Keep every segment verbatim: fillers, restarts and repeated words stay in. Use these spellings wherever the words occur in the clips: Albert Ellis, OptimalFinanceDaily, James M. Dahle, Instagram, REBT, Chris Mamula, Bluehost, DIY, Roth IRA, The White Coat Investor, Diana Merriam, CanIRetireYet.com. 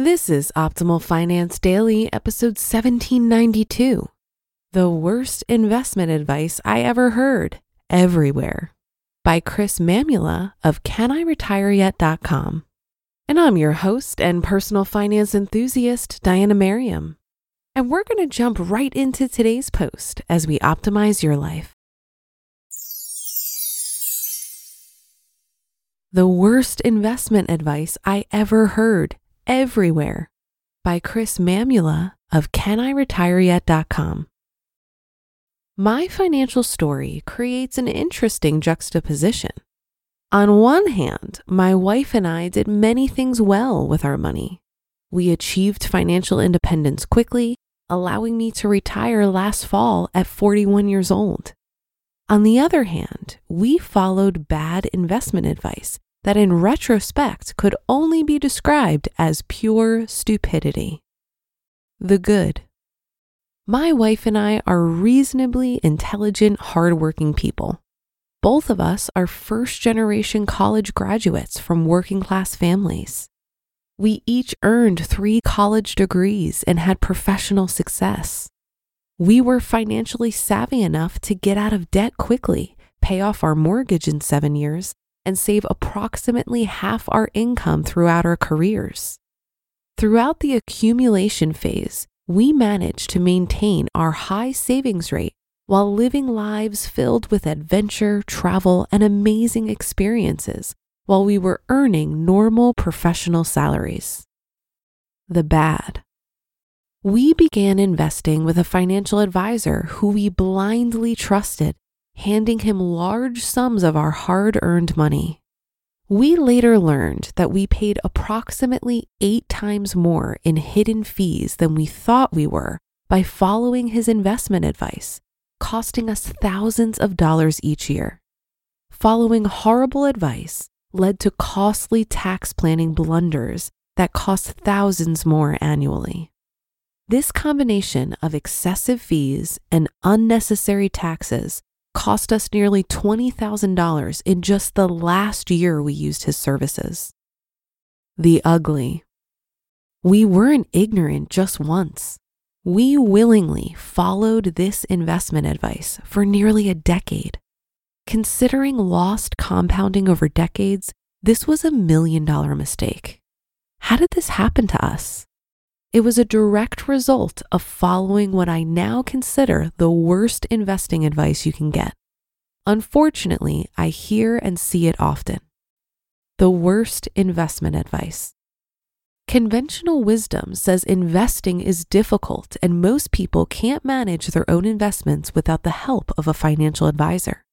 This is Optimal Finance Daily, episode seventeen ninety-two. The Worst Investment Advice I Ever Heard, Everywhere, by Chris Mamula of Can I Retire Yet dot com. And I'm your host and personal finance enthusiast, Diana Merriam. And we're going to jump right into today's post as we optimize your life. The Worst Investment Advice I Ever Heard, Everywhere, by Chris Mamula of Can I Retire Yet dot com. My financial story creates an interesting juxtaposition. On one hand, my wife and I did many things well with our money. We achieved financial independence quickly, allowing me to retire last fall at forty-one years old. On the other hand, we followed bad investment advice that in retrospect could only be described as pure stupidity. The good. My wife and I are reasonably intelligent, hardworking people. Both of us are first-generation college graduates from working-class families. We each earned three college degrees and had professional success. We were financially savvy enough to get out of debt quickly, pay off our mortgage in seven years, and save approximately half our income throughout our careers. Throughout the accumulation phase, we managed to maintain our high savings rate while living lives filled with adventure, travel, and amazing experiences while we were earning normal professional salaries. The bad. We began investing with a financial advisor who we blindly trusted, handing him large sums of our hard-earned money. We later learned that we paid approximately eight times more in hidden fees than we thought we were by following his investment advice, costing us thousands of dollars each year. Following horrible advice led to costly tax planning blunders that cost thousands more annually. This combination of excessive fees and unnecessary taxes cost us nearly twenty thousand dollars in just the last year we used his services. The ugly. We weren't ignorant just once. We willingly followed this investment advice for nearly a decade. Considering lost compounding over decades, this was a million dollar mistake. How did this happen to us? It was a direct result of following what I now consider the worst investing advice you can get. Unfortunately, I hear and see it often. The worst investment advice. Conventional wisdom says investing is difficult and most people can't manage their own investments without the help of a financial advisor.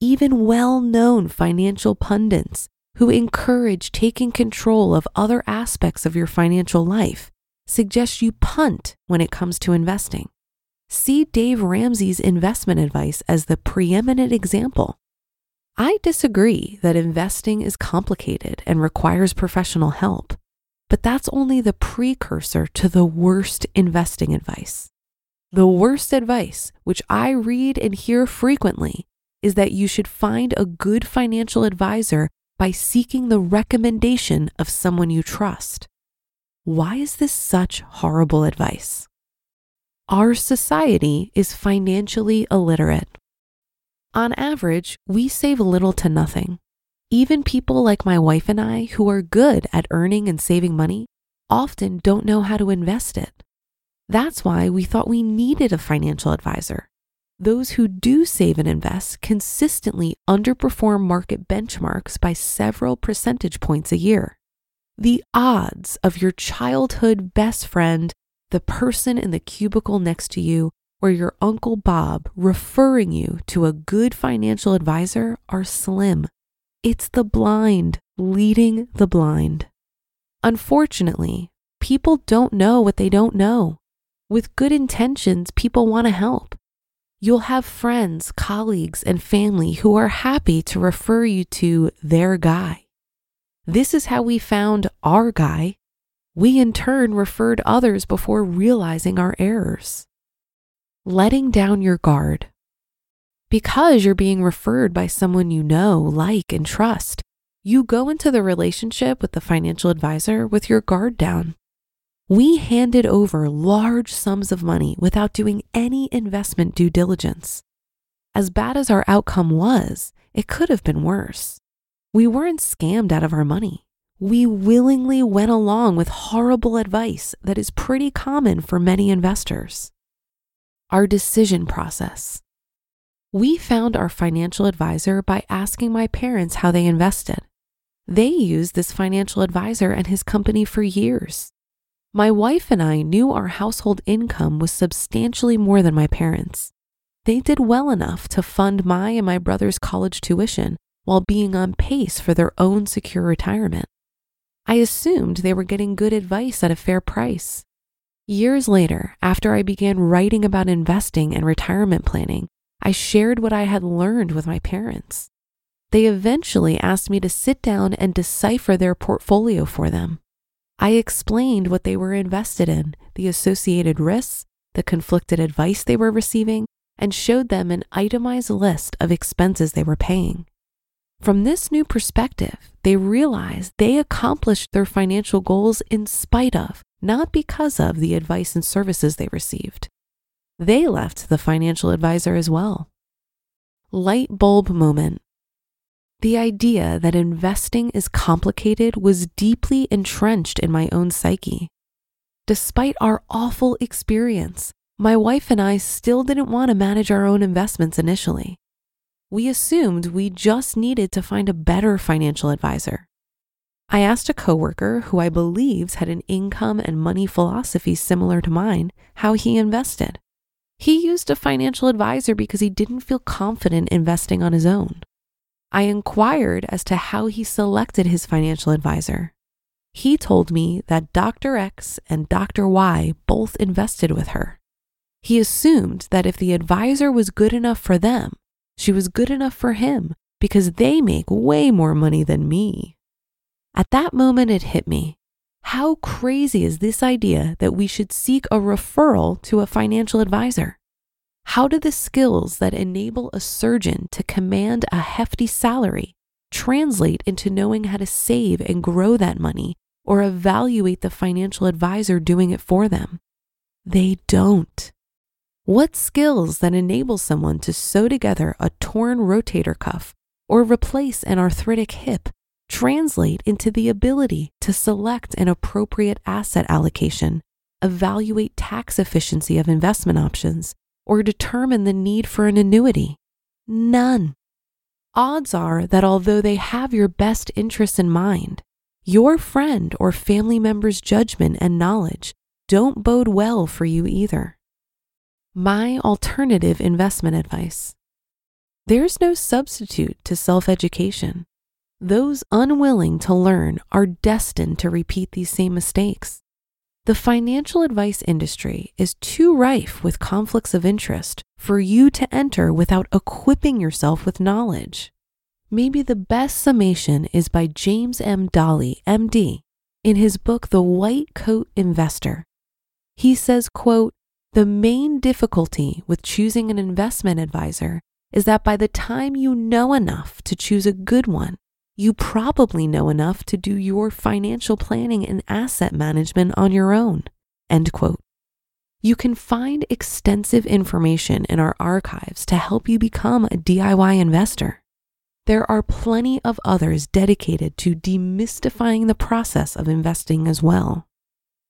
Even well-known financial pundits who encourage taking control of other aspects of your financial life suggest you punt when it comes to investing. See Dave Ramsey's investment advice as the preeminent example. I disagree that investing is complicated and requires professional help, but that's only the precursor to the worst investing advice. The worst advice, which I read and hear frequently, is that you should find a good financial advisor by seeking the recommendation of someone you trust. Why is this such horrible advice? our society is financially illiterate. On average, we save little to nothing. Even people like my wife and I, who are good at earning and saving money, often don't know how to invest it. That's why we thought we needed a financial advisor. Those who do save and invest consistently underperform market benchmarks by several percentage points a year. The odds of your childhood best friend, the person in the cubicle next to you, or your Uncle Bob referring you to a good financial advisor are slim. It's the blind leading the blind. Unfortunately, people don't know what they don't know. With good intentions, people want to help. You'll have friends, colleagues, and family who are happy to refer you to their guy. This is how we found our guy. We in turn referred others before realizing our errors. Letting down your guard. Because you're being referred by someone you know, like, and trust, you go into the relationship with the financial advisor with your guard down. We handed over large sums of money without doing any investment due diligence. As bad as our outcome was, it could have been worse. We weren't scammed out of our money. We willingly went along with horrible advice that is pretty common for many investors. Our decision process. We found our financial advisor by asking my parents how they invested. They used this financial advisor and his company for years. My wife and I knew our household income was substantially more than my parents'. They did well enough to fund my and my brother's college tuition while being on pace for their own secure retirement. I assumed they were getting good advice at a fair price. Years later, after I began writing about investing and retirement planning, I shared what I had learned with my parents. They eventually asked me to sit down and decipher their portfolio for them. I explained what they were invested in, the associated risks, the conflicted advice they were receiving, and showed them an itemized list of expenses they were paying. From this new perspective, they realized they accomplished their financial goals in spite of, not because of, the advice and services they received. They left the financial advisor as well. Light bulb moment. The idea that investing is complicated was deeply entrenched in my own psyche. Despite our awful experience, my wife and I still didn't want to manage our own investments initially. We assumed we just needed to find a better financial advisor. I asked a coworker who I believed had an income and money philosophy similar to mine how he invested. He used a financial advisor because he didn't feel confident investing on his own. I inquired as to how he selected his financial advisor. He told me that Doctor X and Doctor Y both invested with her. He assumed that if the advisor was good enough for them, she was good enough for him because they make way more money than me. At that moment, it hit me. How crazy is this idea that we should seek a referral to a financial advisor? How do the skills that enable a surgeon to command a hefty salary translate into knowing how to save and grow that money or evaluate the financial advisor doing it for them? They don't. What skills that enable someone to sew together a torn rotator cuff or replace an arthritic hip translate into the ability to select an appropriate asset allocation, evaluate tax efficiency of investment options, or determine the need for an annuity? None. Odds are that although they have your best interests in mind, your friend or family member's judgment and knowledge don't bode well for you either. My alternative investment advice. There's no substitute to self-education. Those unwilling to learn are destined to repeat these same mistakes. The financial advice industry is too rife with conflicts of interest for you to enter without equipping yourself with knowledge. Maybe the best summation is by James M. Dahle, M D, in his book, The White Coat Investor. He says, quote, "The main difficulty with choosing an investment advisor is that by the time you know enough to choose a good one, you probably know enough to do your financial planning and asset management on your own." End quote. You can find extensive information in our archives to help you become a D I Y investor. There are plenty of others dedicated to demystifying the process of investing as well.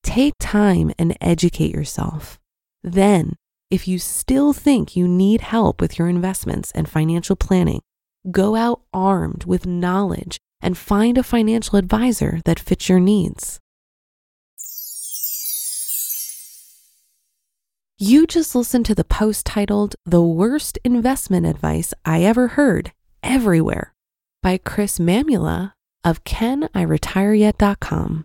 Take time and educate yourself. Then, if you still think you need help with your investments and financial planning, go out armed with knowledge and find a financial advisor that fits your needs. You just listened to the post titled, "The Worst Investment Advice I Ever Heard Everywhere" by Chris Mamula of Can I Retire Yet dot com.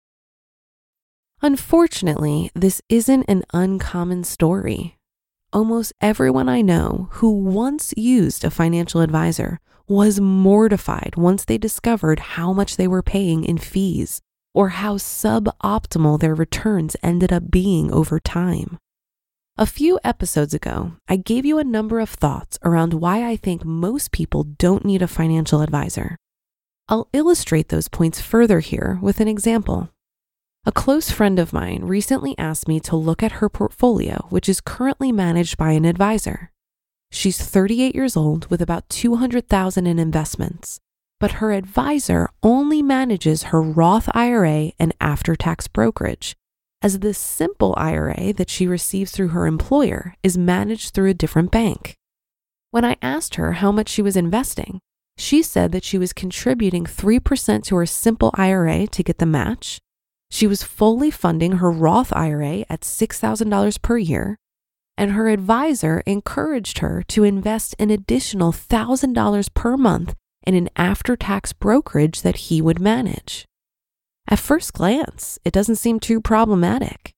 Unfortunately, this isn't an uncommon story. Almost everyone I know who once used a financial advisor was mortified once they discovered how much they were paying in fees or how suboptimal their returns ended up being over time. A few episodes ago, I gave you a number of thoughts around why I think most people don't need a financial advisor. I'll illustrate those points further here with an example. A close friend of mine recently asked me to look at her portfolio, which is currently managed by an advisor. She's thirty-eight years old with about two hundred thousand dollars in investments, but her advisor only manages her Roth I R A and after-tax brokerage, as the simple I R A that she receives through her employer is managed through a different bank. When I asked her how much she was investing, she said that she was contributing three percent to her simple I R A to get the match. She was fully funding her Roth I R A at six thousand dollars per year, and her advisor encouraged her to invest an additional one thousand dollars per month in an after-tax brokerage that he would manage. At first glance, it doesn't seem too problematic,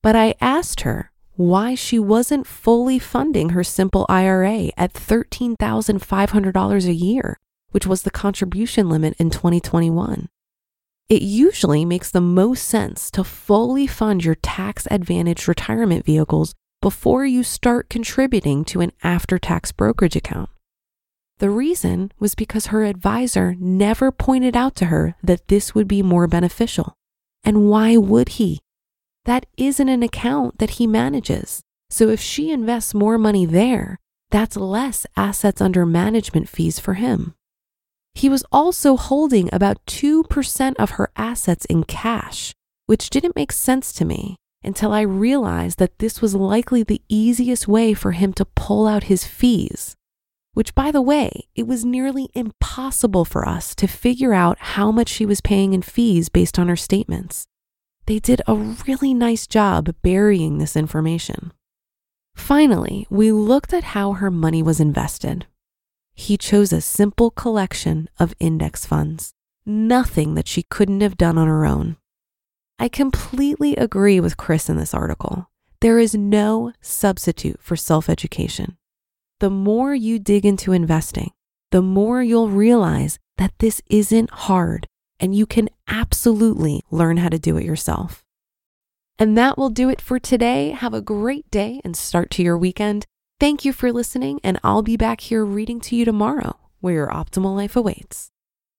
but I asked her why she wasn't fully funding her simple I R A at thirteen thousand five hundred dollars a year, which was the contribution limit in twenty twenty-one. It usually makes the most sense to fully fund your tax-advantaged retirement vehicles before you start contributing to an after-tax brokerage account. The reason was because her advisor never pointed out to her that this would be more beneficial. And why would he? That isn't an account that he manages. So if she invests more money there, that's less assets under management fees for him. He was also holding about two percent of her assets in cash, which didn't make sense to me, until I realized that this was likely the easiest way for him to pull out his fees, which, by the way, it was nearly impossible for us to figure out how much she was paying in fees based on her statements. They did a really nice job burying this information. Finally, we looked at how her money was invested. He chose a simple collection of index funds, nothing that she couldn't have done on her own. I completely agree with Chris in this article. There is no substitute for self-education. The more you dig into investing, the more you'll realize that this isn't hard and you can absolutely learn how to do it yourself. And that will do it for today. Have a great day and start to your weekend. Thank you for listening, and I'll be back here reading to you tomorrow where your optimal life awaits.